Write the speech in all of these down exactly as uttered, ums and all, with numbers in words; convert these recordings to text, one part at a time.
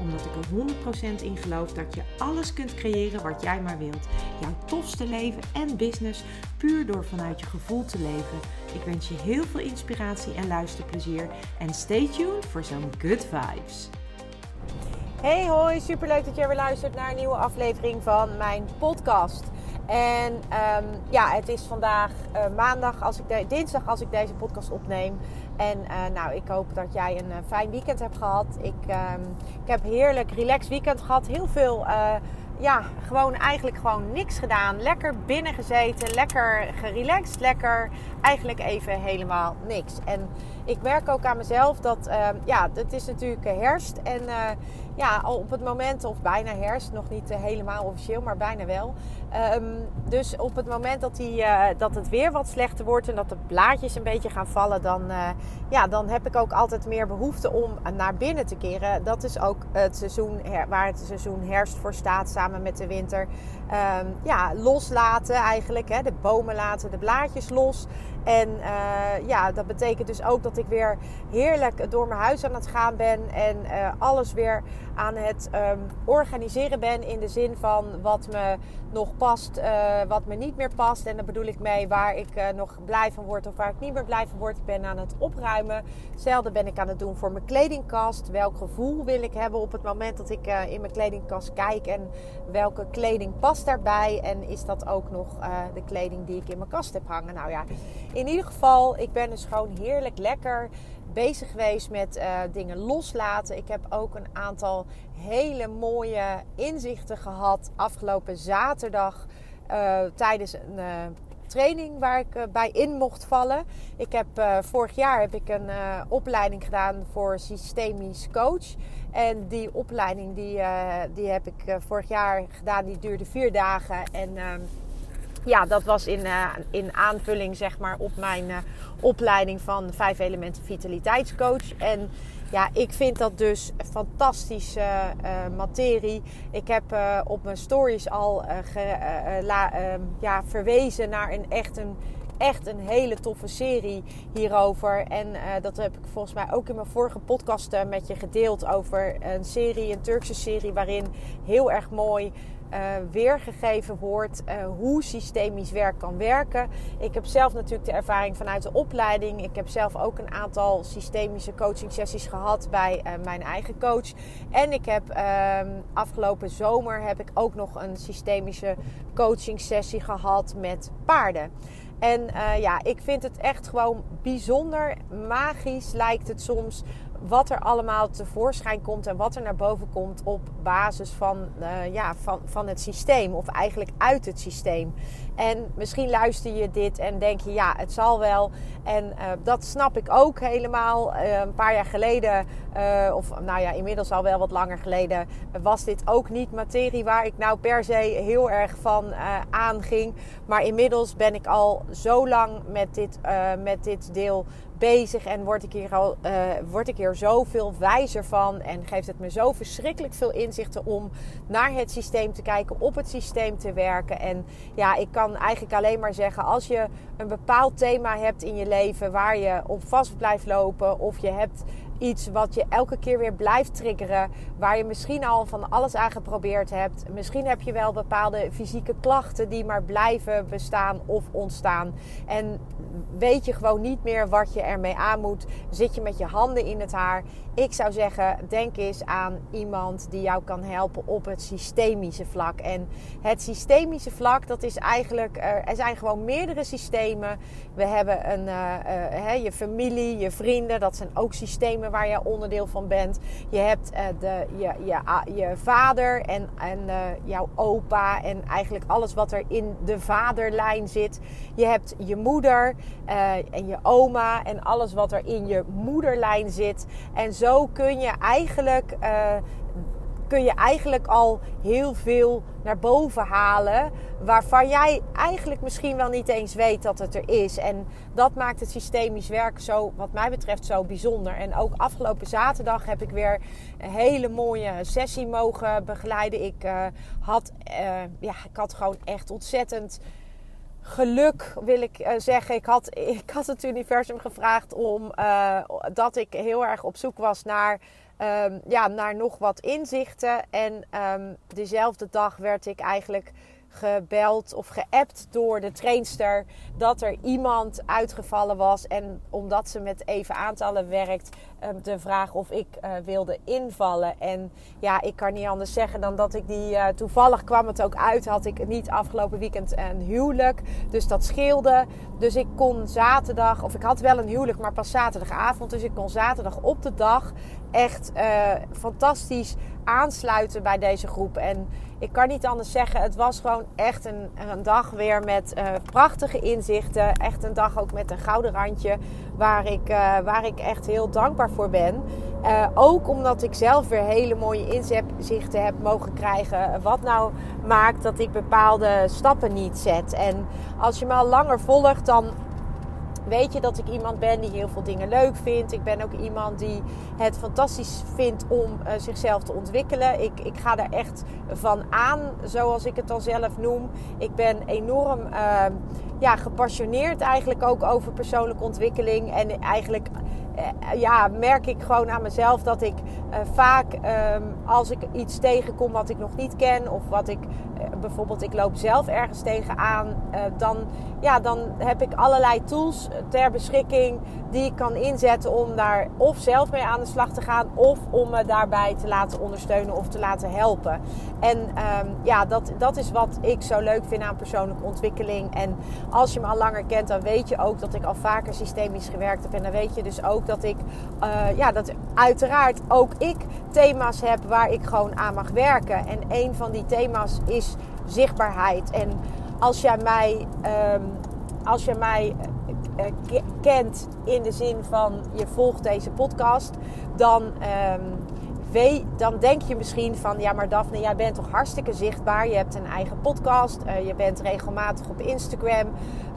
Omdat ik er honderd procent in geloof dat je alles kunt creëren wat jij maar wilt. Jouw tofste leven en business puur door vanuit je gevoel te leven. Ik wens je heel veel inspiratie en luisterplezier. En stay tuned voor zo'n Good Vibes. Hey hoi, superleuk dat je weer luistert naar een nieuwe aflevering van mijn podcast. En um, ja, het is vandaag uh, maandag, als ik de, dinsdag als ik deze podcast opneem. En uh, nou, ik hoop dat jij een uh, fijn weekend hebt gehad. Ik, um, ik heb heerlijk relaxed weekend gehad. Heel veel, uh, ja, gewoon eigenlijk gewoon niks gedaan. Lekker binnen gezeten, lekker gerelaxed, lekker eigenlijk even helemaal niks. En ik merk ook aan mezelf dat, uh, ja, het is natuurlijk herfst. En uh, ja, al op het moment, of bijna herfst, nog niet uh, helemaal officieel, maar bijna wel. Um, dus op het moment dat, die, uh, dat het weer wat slechter wordt en dat de blaadjes een beetje gaan vallen, dan... Uh, Ja, dan heb ik ook altijd meer behoefte om naar binnen te keren. Dat is ook het seizoen waar het seizoen herfst voor staat, samen met de winter. Um, ja, loslaten eigenlijk. Hè. De bomen laten de blaadjes los. En uh, ja, dat betekent dus ook dat ik weer heerlijk door mijn huis aan het gaan ben. En uh, alles weer aan het um, organiseren ben. In de zin van wat me nog past, uh, wat me niet meer past. En daar bedoel ik mee waar ik uh, nog blij van word of waar ik niet meer blij van word. Ik ben aan het opruimen. Hetzelfde ben ik aan het doen voor mijn kledingkast. Welk gevoel wil ik hebben op het moment dat ik uh, in mijn kledingkast kijk. En welke kleding past daarbij. En is dat ook nog uh, de kleding die ik in mijn kast heb hangen. Nou ja. In ieder geval, ik ben dus gewoon heerlijk lekker bezig geweest met uh, dingen loslaten. Ik heb ook een aantal hele mooie inzichten gehad afgelopen zaterdag uh, tijdens een uh, training waar ik uh, bij in mocht vallen. Ik heb, uh, vorig jaar heb ik een uh, opleiding gedaan voor systemisch coach. En die opleiding die, uh, die heb ik uh, vorig jaar gedaan, die duurde vier dagen en... Uh, Ja, dat was in, uh, in aanvulling zeg maar op mijn uh, opleiding van Vijf Elementen Vitaliteitscoach. En ja, ik vind dat dus fantastische uh, uh, materie. Ik heb uh, op mijn stories al uh, ge, uh, la, uh, ja, verwezen naar een echt een... Echt een hele toffe serie hierover. En uh, dat heb ik volgens mij ook in mijn vorige podcast uh, met je gedeeld. Over een serie, een Turkse serie. Waarin heel erg mooi uh, weergegeven wordt uh, hoe systemisch werk kan werken. Ik heb zelf natuurlijk de ervaring vanuit de opleiding. Ik heb zelf ook een aantal systemische coaching sessies gehad bij uh, mijn eigen coach. En ik heb uh, afgelopen zomer heb ik ook nog een systemische coaching sessie gehad met paarden. En uh, ja, ik vind het echt gewoon bijzonder, magisch lijkt het soms wat er allemaal tevoorschijn komt en wat er naar boven komt op basis van, uh, ja, van, van het systeem of eigenlijk uit het systeem. En misschien luister je dit en denk je, ja, het zal wel. En uh, dat snap ik ook helemaal. Uh, een paar jaar geleden, uh, of nou ja, inmiddels al wel wat langer geleden, was dit ook niet materie waar ik nou per se heel erg van uh, aanging. Maar inmiddels ben ik al zo lang met dit, uh, met dit deel bezig en word ik hier al, uh, word ik hier zoveel wijzer van en geeft het me zo verschrikkelijk veel inzichten om naar het systeem te kijken, op het systeem te werken. En ja, ik kan eigenlijk alleen maar zeggen, als je een bepaald thema hebt in je leven waar je op vast blijft lopen of je hebt iets wat je elke keer weer blijft triggeren, waar je misschien al van alles aan geprobeerd hebt. Misschien heb je wel bepaalde fysieke klachten die maar blijven bestaan of ontstaan. En weet je gewoon niet meer wat je ermee aan moet. Zit je met je handen in het haar. Ik zou zeggen, denk eens aan iemand die jou kan helpen op het systemische vlak. En het systemische vlak, dat is eigenlijk... Er zijn gewoon meerdere systemen. We hebben een, uh, uh, je familie, je vrienden, dat zijn ook systemen waar je onderdeel van bent. Je hebt uh, de, je, je, uh, je vader en, en uh, jouw opa en eigenlijk alles wat er in de vaderlijn zit. Je hebt je moeder uh, en je oma en alles wat er in je moederlijn zit. En zo kun je eigenlijk... Uh, kun je eigenlijk al heel veel naar boven halen, waarvan jij eigenlijk misschien wel niet eens weet dat het er is. En dat maakt het systemisch werken zo, wat mij betreft, zo bijzonder. En ook afgelopen zaterdag heb ik weer een hele mooie sessie mogen begeleiden. Ik, uh, had, uh, ja, ik had gewoon echt ontzettend geluk, wil ik uh, zeggen. Ik had, ik had het universum gevraagd om uh, dat ik heel erg op zoek was naar... Um, ja, naar nog wat inzichten. En um, dezelfde dag werd ik eigenlijk gebeld of geappt door de trainster dat er iemand uitgevallen was. En omdat ze met even aantallen werkt, um, de vraag of ik uh, wilde invallen. En ja, ik kan niet anders zeggen dan dat ik die... Uh, toevallig kwam het ook uit, had ik niet afgelopen weekend een huwelijk. Dus dat scheelde. Dus ik kon zaterdag... Of ik had wel een huwelijk, maar pas zaterdagavond. Dus ik kon zaterdag op de dag echt uh, fantastisch aansluiten bij deze groep. En ik kan niet anders zeggen, het was gewoon echt een, een dag weer met uh, prachtige inzichten. Echt een dag ook met een gouden randje, waar ik, uh, waar ik echt heel dankbaar voor ben. Uh, ook omdat ik zelf weer hele mooie inzichten heb mogen krijgen. Wat nou maakt dat ik bepaalde stappen niet zet. En als je me al langer volgt, dan weet je dat ik iemand ben die heel veel dingen leuk vindt. Ik ben ook iemand die het fantastisch vindt om uh, zichzelf te ontwikkelen. Ik, ik ga daar echt van aan, zoals ik het dan zelf noem. Ik ben enorm uh, ja, gepassioneerd eigenlijk ook over persoonlijke ontwikkeling. En eigenlijk uh, ja, merk ik gewoon aan mezelf dat ik uh, vaak uh, als ik iets tegenkom wat ik nog niet ken, of wat ik... Bijvoorbeeld, ik loop zelf ergens tegenaan. Dan, ja, dan heb ik allerlei tools ter beschikking die ik kan inzetten om daar of zelf mee aan de slag te gaan, of om me daarbij te laten ondersteunen of te laten helpen. En um, ja, dat, dat is wat ik zo leuk vind aan persoonlijke ontwikkeling. En als je me al langer kent, dan weet je ook dat ik al vaker systemisch gewerkt heb. En dan weet je dus ook dat ik, uh, ja, dat uiteraard ook ik thema's heb waar ik gewoon aan mag werken. En een van die thema's is zichtbaarheid. En als jij mij, um, als jij mij uh, kent in de zin van je volgt deze podcast, dan, um, weet, dan denk je misschien van ja, maar Daphne, jij bent toch hartstikke zichtbaar. Je hebt een eigen podcast, uh, je bent regelmatig op Instagram.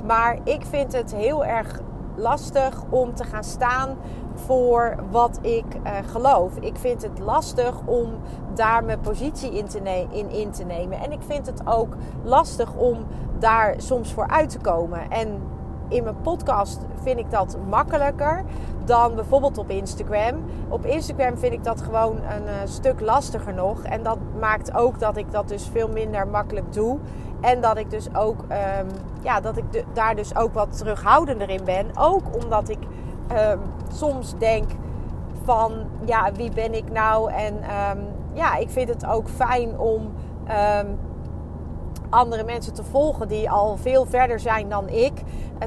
Maar ik vind het heel erg lastig om te gaan staan voor wat ik uh, geloof. Ik vind het lastig om daar mijn positie in, te ne- in in te nemen. En ik vind het ook lastig om daar soms voor uit te komen. En in mijn podcast vind ik dat makkelijker dan bijvoorbeeld op Instagram. Op Instagram vind ik dat gewoon een uh, stuk lastiger nog. En dat maakt ook dat ik dat dus veel minder makkelijk doe. En dat ik dus ook, um, ja, dat ik de, daar dus ook wat terughoudender in ben. Ook omdat ik um, soms denk van, ja, wie ben ik nou? En um, ja, ik vind het ook fijn om um, andere mensen te volgen die al veel verder zijn dan ik.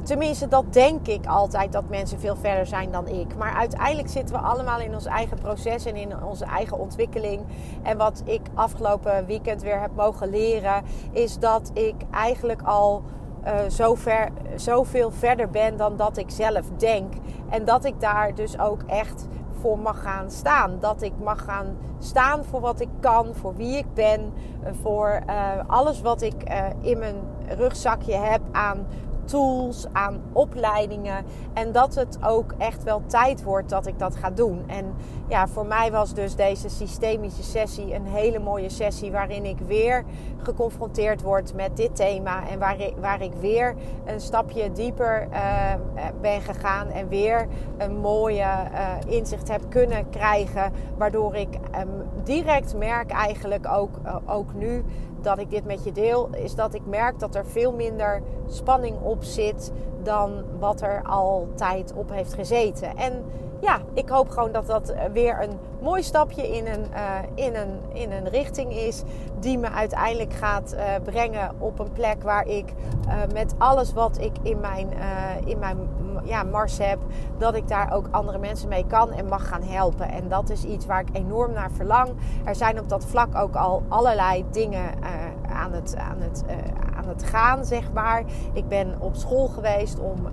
Tenminste, dat denk ik altijd, dat mensen veel verder zijn dan ik. Maar uiteindelijk zitten we allemaal in ons eigen proces en in onze eigen ontwikkeling. En wat ik afgelopen weekend weer heb mogen leren, is dat ik eigenlijk al uh, zo ver, zoveel verder ben dan dat ik zelf denk. En dat ik daar dus ook echt voor mag gaan staan. Dat ik mag gaan staan voor wat ik kan, voor wie ik ben, voor uh, alles wat ik uh, in mijn rugzakje heb aan tools, aan opleidingen. En dat het ook echt wel tijd wordt dat ik dat ga doen. En ja, voor mij was dus deze systemische sessie een hele mooie sessie, waarin ik weer geconfronteerd word met dit thema. En waar ik, waar ik weer een stapje dieper uh, ben gegaan. En weer een mooie uh, inzicht heb kunnen krijgen. Waardoor ik um, direct merk eigenlijk ook, uh, ook nu dat ik dit met je deel, is dat ik merk dat er veel minder spanning op zit dan wat er altijd op heeft gezeten. En ja, ik hoop gewoon dat dat weer een mooi stapje in een, uh, in een, in een richting is die me uiteindelijk gaat uh, brengen op een plek waar ik uh, met alles wat ik in mijn, uh, in mijn ja, mars heb, dat ik daar ook andere mensen mee kan en mag gaan helpen. En dat is iets waar ik enorm naar verlang. Er zijn op dat vlak ook al allerlei dingen uh, aan het, aan het, uh, aan het gaan, zeg maar. Ik ben op school geweest om... Uh,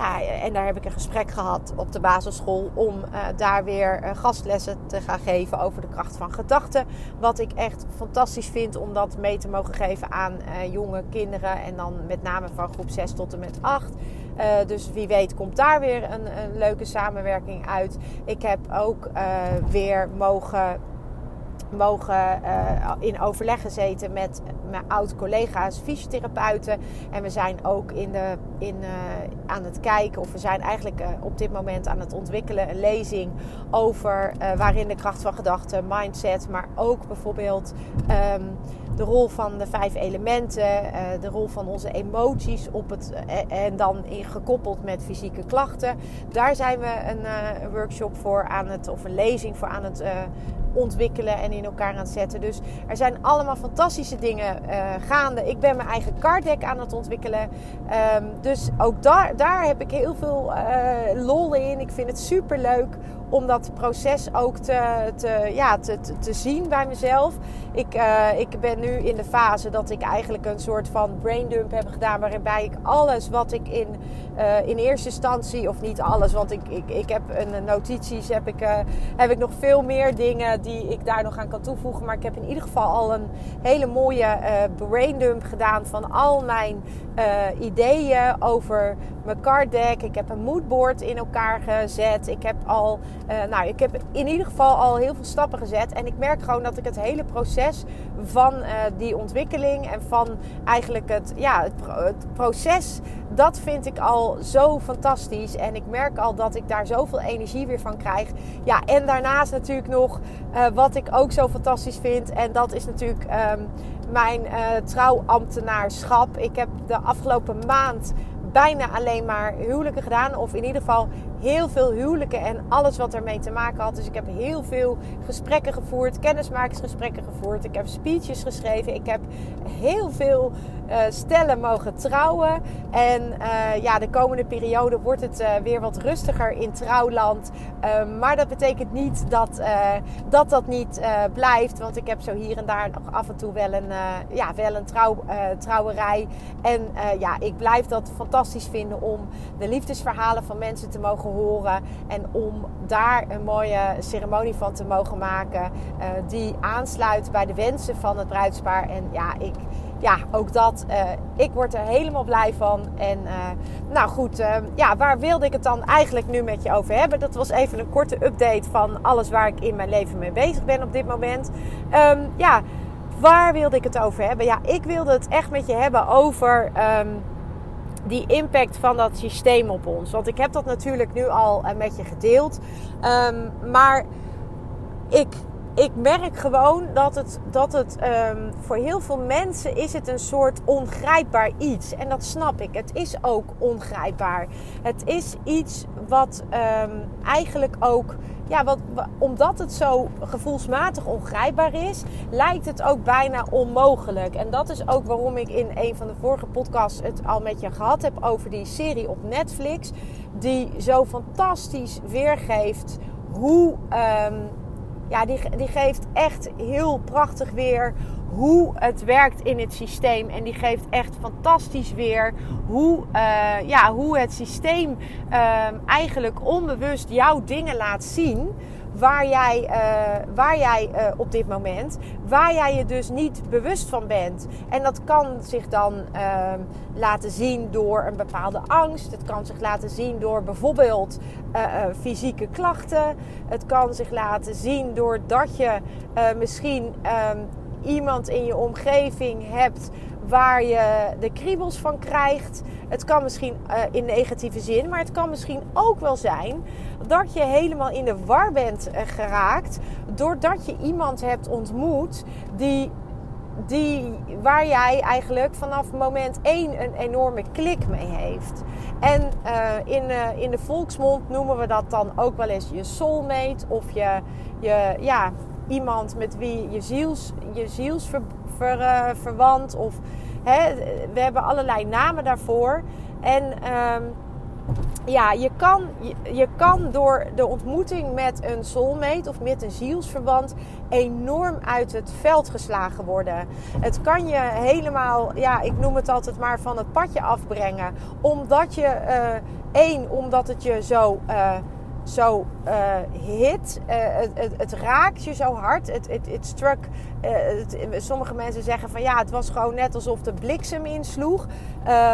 Ja, en daar heb ik een gesprek gehad op de basisschool om uh, daar weer uh, gastlessen te gaan geven over de kracht van gedachten. Wat ik echt fantastisch vind om dat mee te mogen geven aan uh, jonge kinderen en dan met name van groep zes tot en met acht. Uh, dus wie weet komt daar weer een, een leuke samenwerking uit. Ik heb ook uh, weer mogen... mogen uh, in overleg gezeten met mijn oud-collega's, fysiotherapeuten. En we zijn ook in de, in, uh, aan het kijken, of we zijn eigenlijk uh, op dit moment aan het ontwikkelen, een lezing over uh, waarin de kracht van gedachten, mindset, maar ook bijvoorbeeld um, de rol van de vijf elementen, uh, de rol van onze emoties op het, uh, en dan in, gekoppeld met fysieke klachten. Daar zijn we een uh, workshop voor aan het, of een lezing voor aan het uh, ontwikkelen en in elkaar aan het zetten. Dus er zijn allemaal fantastische dingen uh, gaande. Ik ben mijn eigen card deck aan het ontwikkelen. Um, dus ook daar, daar heb ik heel veel uh, lol in. Ik vind het super leuk om dat proces ook te, te, ja, te, te, te zien bij mezelf. Ik, uh, ik ben nu in de fase dat ik eigenlijk een soort van braindump heb gedaan, waarbij ik alles wat ik in, uh, in eerste instantie, of niet alles, want ik, ik, ik heb een notities, heb ik, uh, heb ik nog veel meer dingen die ik daar nog aan kan toevoegen. Maar ik heb in ieder geval al een hele mooie uh, braindump gedaan van al mijn uh, ideeën over mijn card deck. Ik heb een moodboard in elkaar gezet. Ik heb al... Uh, nou, ik heb in ieder geval al heel veel stappen gezet. En ik merk gewoon dat ik het hele proces van uh, die ontwikkeling en van eigenlijk het, ja, het, pro- het proces, dat vind ik al zo fantastisch. En ik merk al dat ik daar zoveel energie weer van krijg. Ja, en daarnaast natuurlijk nog uh, wat ik ook zo fantastisch vind. En dat is natuurlijk um, mijn uh, trouwambtenaarschap. Ik heb de afgelopen maand bijna alleen maar huwelijken gedaan. Of in ieder geval heel veel huwelijken en alles wat ermee te maken had. Dus ik heb heel veel gesprekken gevoerd, kennismakingsgesprekken gevoerd. Ik heb speeches geschreven. Ik heb heel veel uh, stellen mogen trouwen. En uh, ja, de komende periode wordt het uh, weer wat rustiger in trouwland. Uh, maar dat betekent niet dat uh, dat, dat niet uh, blijft. Want ik heb zo hier en daar nog af en toe wel een, uh, ja, wel een trouw, uh, trouwerij. En uh, ja, ik blijf dat fantastisch vinden om de liefdesverhalen van mensen te mogen horen en om daar een mooie ceremonie van te mogen maken uh, die aansluit bij de wensen van het bruidspaar. En ja, ik, ja ook dat, uh, ik word er helemaal blij van. En uh, nou goed, uh, ja, waar wilde ik het dan eigenlijk nu met je over hebben? Dat was even een korte update van alles waar ik in mijn leven mee bezig ben op dit moment. Um, ja, waar wilde ik het over hebben? Ja, ik wilde het echt met je hebben over Um, die impact van dat systeem op ons. Want ik heb dat natuurlijk nu al met je gedeeld. Um, maar ik, ik merk gewoon dat het, dat het um, voor heel veel mensen is het een soort ongrijpbaar iets. En dat snap ik. Het is ook ongrijpbaar. Het is iets wat um, eigenlijk ook... Ja, wat, omdat het zo gevoelsmatig ongrijpbaar is, lijkt het ook bijna onmogelijk. En dat is ook waarom ik in een van de vorige podcasts het al met je gehad heb over die serie op Netflix. Die zo fantastisch weergeeft hoe... Um, ja, die, die geeft echt heel prachtig weer hoe het werkt in het systeem. En die geeft echt fantastisch weer hoe, uh, ja, hoe het systeem uh, eigenlijk onbewust jouw dingen laat zien waar jij, uh, waar jij uh, op dit moment, waar jij je dus niet bewust van bent. En dat kan zich dan uh, laten zien door een bepaalde angst. Het kan zich laten zien door bijvoorbeeld uh, uh, fysieke klachten. Het kan zich laten zien doordat je uh, misschien... Um, iemand in je omgeving hebt waar je de kriebels van krijgt. Het kan misschien uh, in negatieve zin, maar het kan misschien ook wel zijn dat je helemaal in de war bent uh, geraakt doordat je iemand hebt ontmoet die, die, waar jij eigenlijk vanaf moment één een enorme klik mee heeft. En uh, in, uh, in de volksmond noemen we dat dan ook wel eens je soulmate of je... je ja, iemand met wie je ziels, je ziels ver, ver, uh, verwant of hè, we hebben allerlei namen daarvoor. En um, ja, je kan, je, je kan door de ontmoeting met een soulmate of met een zielsverwant enorm uit het veld geslagen worden. Het kan je helemaal, ja, ik noem het altijd maar van het padje afbrengen. Omdat je, uh, één, omdat het je zo... Uh, Zo uh, hit, uh, het, het raakt je zo hard, het, het, het struck, uh, het, sommige mensen zeggen van ja, het was gewoon net alsof de bliksem insloeg,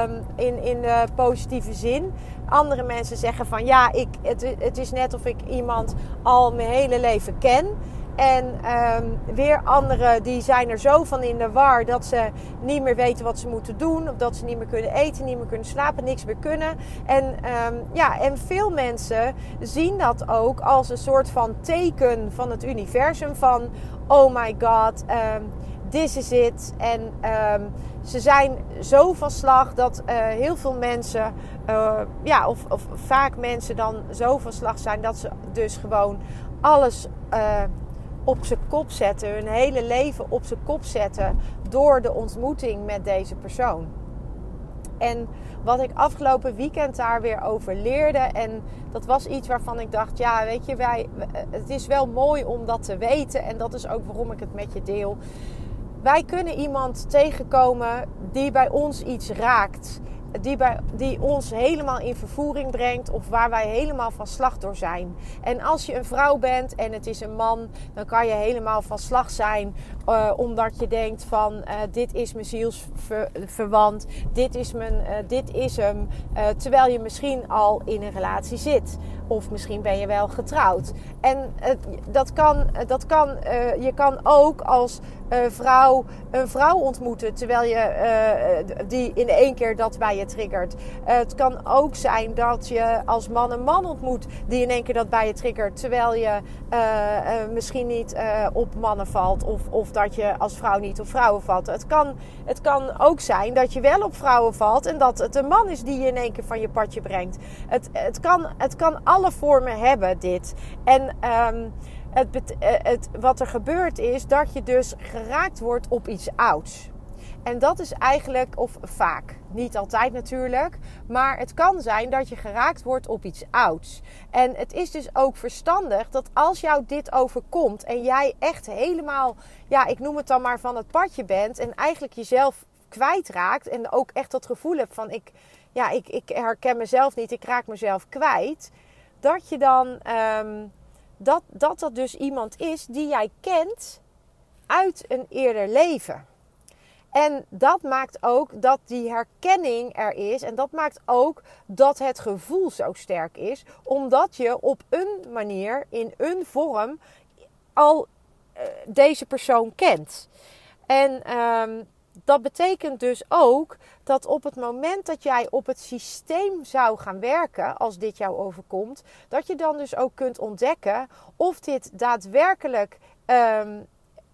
um, in, in de positieve zin. Andere mensen zeggen van ja, ik, het, het is net of ik iemand al mijn hele leven ken. En um, weer anderen die zijn er zo van in de war dat ze niet meer weten wat ze moeten doen. Of dat ze niet meer kunnen eten, niet meer kunnen slapen, niks meer kunnen. En, um, ja, en veel mensen zien dat ook als een soort van teken van het universum. Van oh my god, um, this is it. En um, ze zijn zo van slag dat uh, heel veel mensen... Uh, ja, of, of vaak mensen dan zo van slag zijn dat ze dus gewoon alles... Uh, op zijn kop zetten, hun hele leven op zijn kop zetten door de ontmoeting met deze persoon. En wat ik afgelopen weekend daar weer over leerde, en dat was iets waarvan ik dacht, ja, weet je, wij, het is wel mooi om dat te weten, en dat is ook waarom ik het met je deel. Wij kunnen iemand tegenkomen die bij ons iets raakt, Die, bij, die ons helemaal in vervoering brengt of waar wij helemaal van slag door zijn. En als je een vrouw bent en het is een man, dan kan je helemaal van slag zijn. Uh, omdat je denkt van uh, dit is mijn zielsverwant, dit is, mijn, uh, dit is hem. Uh, terwijl je misschien al in een relatie zit. Of misschien ben je wel getrouwd. En uh, dat kan, dat kan, uh, je kan ook als uh, vrouw een vrouw ontmoeten. Terwijl je uh, die in één keer dat bij je triggert. Uh, het kan ook zijn dat je als man een man ontmoet die in één keer dat bij je triggert. Terwijl je uh, uh, misschien niet uh, op mannen valt. Of, of dat je als vrouw niet op vrouwen valt. Het kan, het kan ook zijn dat je wel op vrouwen valt. En dat het een man is die je in één keer van je padje brengt. Het, het, kan, het kan alle vormen hebben dit. En um, het, het, wat er gebeurt is dat je dus geraakt wordt op iets ouds. En dat is eigenlijk, of vaak, niet altijd natuurlijk, maar het kan zijn dat je geraakt wordt op iets ouds. En het is dus ook verstandig dat als jou dit overkomt en jij echt helemaal, ja, ik noem het dan maar van het padje bent en eigenlijk jezelf kwijtraakt en ook echt dat gevoel hebt van ik, ja, ik, ik herken mezelf niet, ik raak mezelf kwijt, dat je dan, um, dat, dat dat dus iemand is die jij kent uit een eerder leven. En dat maakt ook dat die herkenning er is. En dat maakt ook dat het gevoel zo sterk is. Omdat je op een manier, in een vorm, al uh, deze persoon kent. En um, dat betekent dus ook dat op het moment dat jij op het systeem zou gaan werken, als dit jou overkomt, dat je dan dus ook kunt ontdekken of dit daadwerkelijk... Um,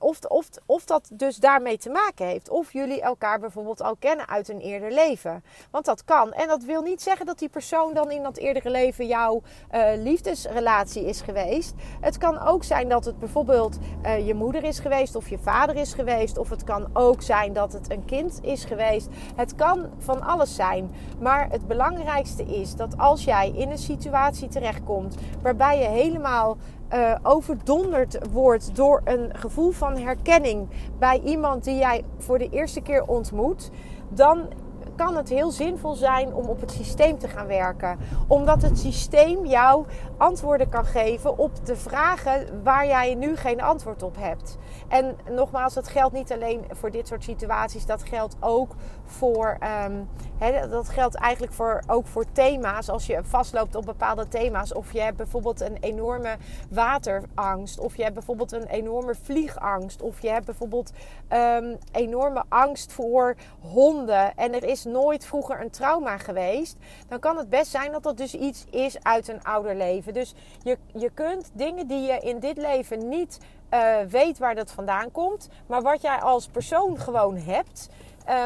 Of, of, of dat dus daarmee te maken heeft. Of jullie elkaar bijvoorbeeld al kennen uit een eerder leven. Want dat kan. En dat wil niet zeggen dat die persoon dan in dat eerdere leven jouw uh, liefdesrelatie is geweest. Het kan ook zijn dat het bijvoorbeeld uh, je moeder is geweest. Of je vader is geweest. Of het kan ook zijn dat het een kind is geweest. Het kan van alles zijn. Maar het belangrijkste is dat als jij in een situatie terechtkomt waarbij je helemaal... Uh, overdonderd wordt door een gevoel van herkenning bij iemand die jij voor de eerste keer ontmoet, dan kan het heel zinvol zijn om op het systeem te gaan werken. Omdat het systeem jou antwoorden kan geven op de vragen waar jij nu geen antwoord op hebt. En nogmaals, dat geldt niet alleen voor dit soort situaties. Dat geldt ook voor, um, he, dat geldt eigenlijk voor, ook voor thema's. Als je vastloopt op bepaalde thema's. Of je hebt bijvoorbeeld een enorme waterangst. Of je hebt bijvoorbeeld een enorme vliegangst. Of je hebt bijvoorbeeld um, enorme angst voor honden. En er is nooit vroeger een trauma geweest, dan kan het best zijn dat dat dus iets is uit een ouder leven. Dus je, je kunt dingen die je in dit leven niet uh, weet waar dat vandaan komt, maar wat jij als persoon gewoon hebt,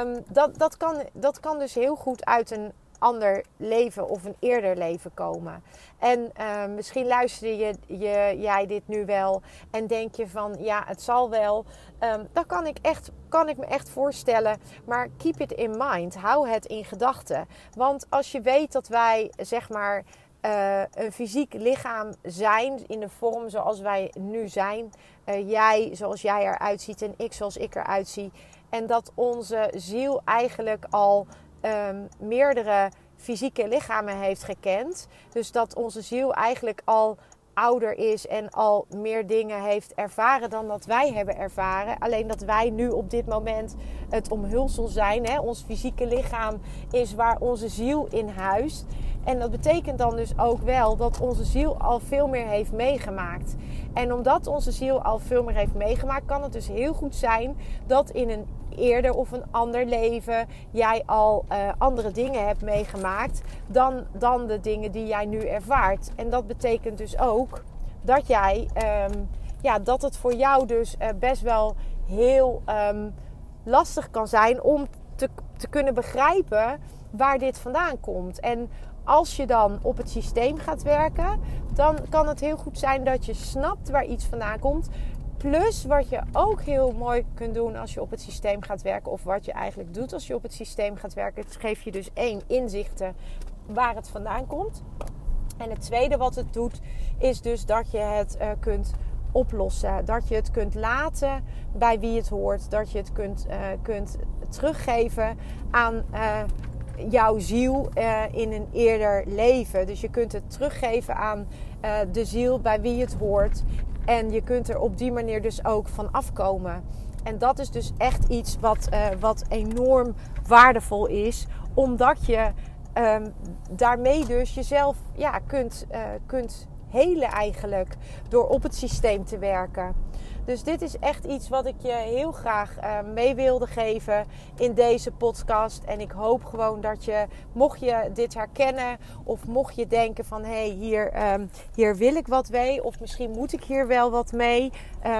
um, dat, dat, kan, dat kan dus heel goed uit een ander leven of een eerder leven komen. En uh, misschien luister je, je, jij dit nu wel en denk je van ja, het zal wel. Um, dat kan ik, echt, kan ik me echt voorstellen, maar keep it in mind. Hou het in gedachten. Want als je weet dat wij zeg maar uh, een fysiek lichaam zijn in de vorm zoals wij nu zijn. Uh, jij zoals jij eruit ziet en ik zoals ik eruit zie. En dat onze ziel eigenlijk al um, meerdere fysieke lichamen heeft gekend. Dus dat onze ziel eigenlijk al ouder is en al meer dingen heeft ervaren dan dat wij hebben ervaren. Alleen dat wij nu op dit moment het omhulsel zijn. Hè? Ons fysieke lichaam is waar onze ziel in huist. En dat betekent dan dus ook wel dat onze ziel al veel meer heeft meegemaakt. En omdat onze ziel al veel meer heeft meegemaakt, kan het dus heel goed zijn dat in een eerder of een ander leven jij al uh, andere dingen hebt meegemaakt dan, dan de dingen die jij nu ervaart. En dat betekent dus ook dat jij, um, ja, dat het voor jou dus uh, best wel heel um, lastig kan zijn om te, te kunnen begrijpen waar dit vandaan komt. En als je dan op het systeem gaat werken, dan kan het heel goed zijn dat je snapt waar iets vandaan komt. Plus wat je ook heel mooi kunt doen als je op het systeem gaat werken, of wat je eigenlijk doet als je op het systeem gaat werken. Het geeft je dus één, inzichten waar het vandaan komt. En het tweede wat het doet, is dus dat je het uh, kunt oplossen. Dat je het kunt laten bij wie het hoort. Dat je het kunt, uh, kunt teruggeven aan Uh, jouw ziel uh, in een eerder leven. Dus je kunt het teruggeven aan uh, de ziel bij wie het hoort. En je kunt er op die manier dus ook van afkomen. En dat is dus echt iets wat, uh, wat enorm waardevol is. Omdat je um, daarmee dus jezelf ja, kunt, uh, kunt helen eigenlijk. Door op het systeem te werken. Dus dit is echt iets wat ik je heel graag uh, mee wilde geven in deze podcast. En ik hoop gewoon dat je, mocht je dit herkennen of mocht je denken van hé, hey, hier, um, hier wil ik wat mee of misschien moet ik hier wel wat mee.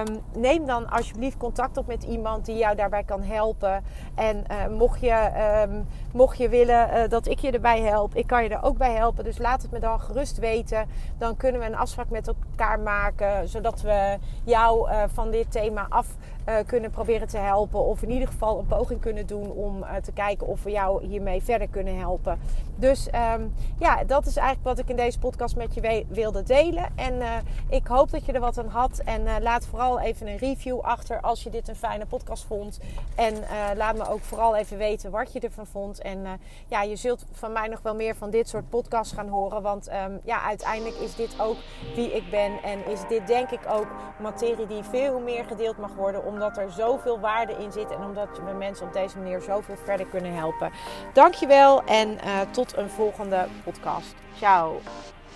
Um, neem dan alsjeblieft contact op met iemand die jou daarbij kan helpen. En uh, mocht, je, um, mocht je willen uh, dat ik je erbij help, ik kan je er ook bij helpen. Dus laat het me dan gerust weten. Dan kunnen we een afspraak met elkaar maken, zodat we jou Uh, van dit thema af uh, kunnen proberen te helpen. Of in ieder geval een poging kunnen doen om uh, te kijken of we jou hiermee verder kunnen helpen. Dus um, ja, dat is eigenlijk wat ik in deze podcast met je we- wilde delen. En uh, ik hoop dat je er wat aan had. En uh, laat vooral even een review achter als je dit een fijne podcast vond. En uh, laat me ook vooral even weten wat je ervan vond. En uh, ja, je zult van mij nog wel meer van dit soort podcasts gaan horen. Want um, ja, uiteindelijk is dit ook wie ik ben. En is dit denk ik ook materie die veel meer gedeeld mag worden, omdat er zoveel waarde in zit en omdat we mensen op deze manier zoveel verder kunnen helpen. Dankjewel en uh, tot een volgende podcast. Ciao!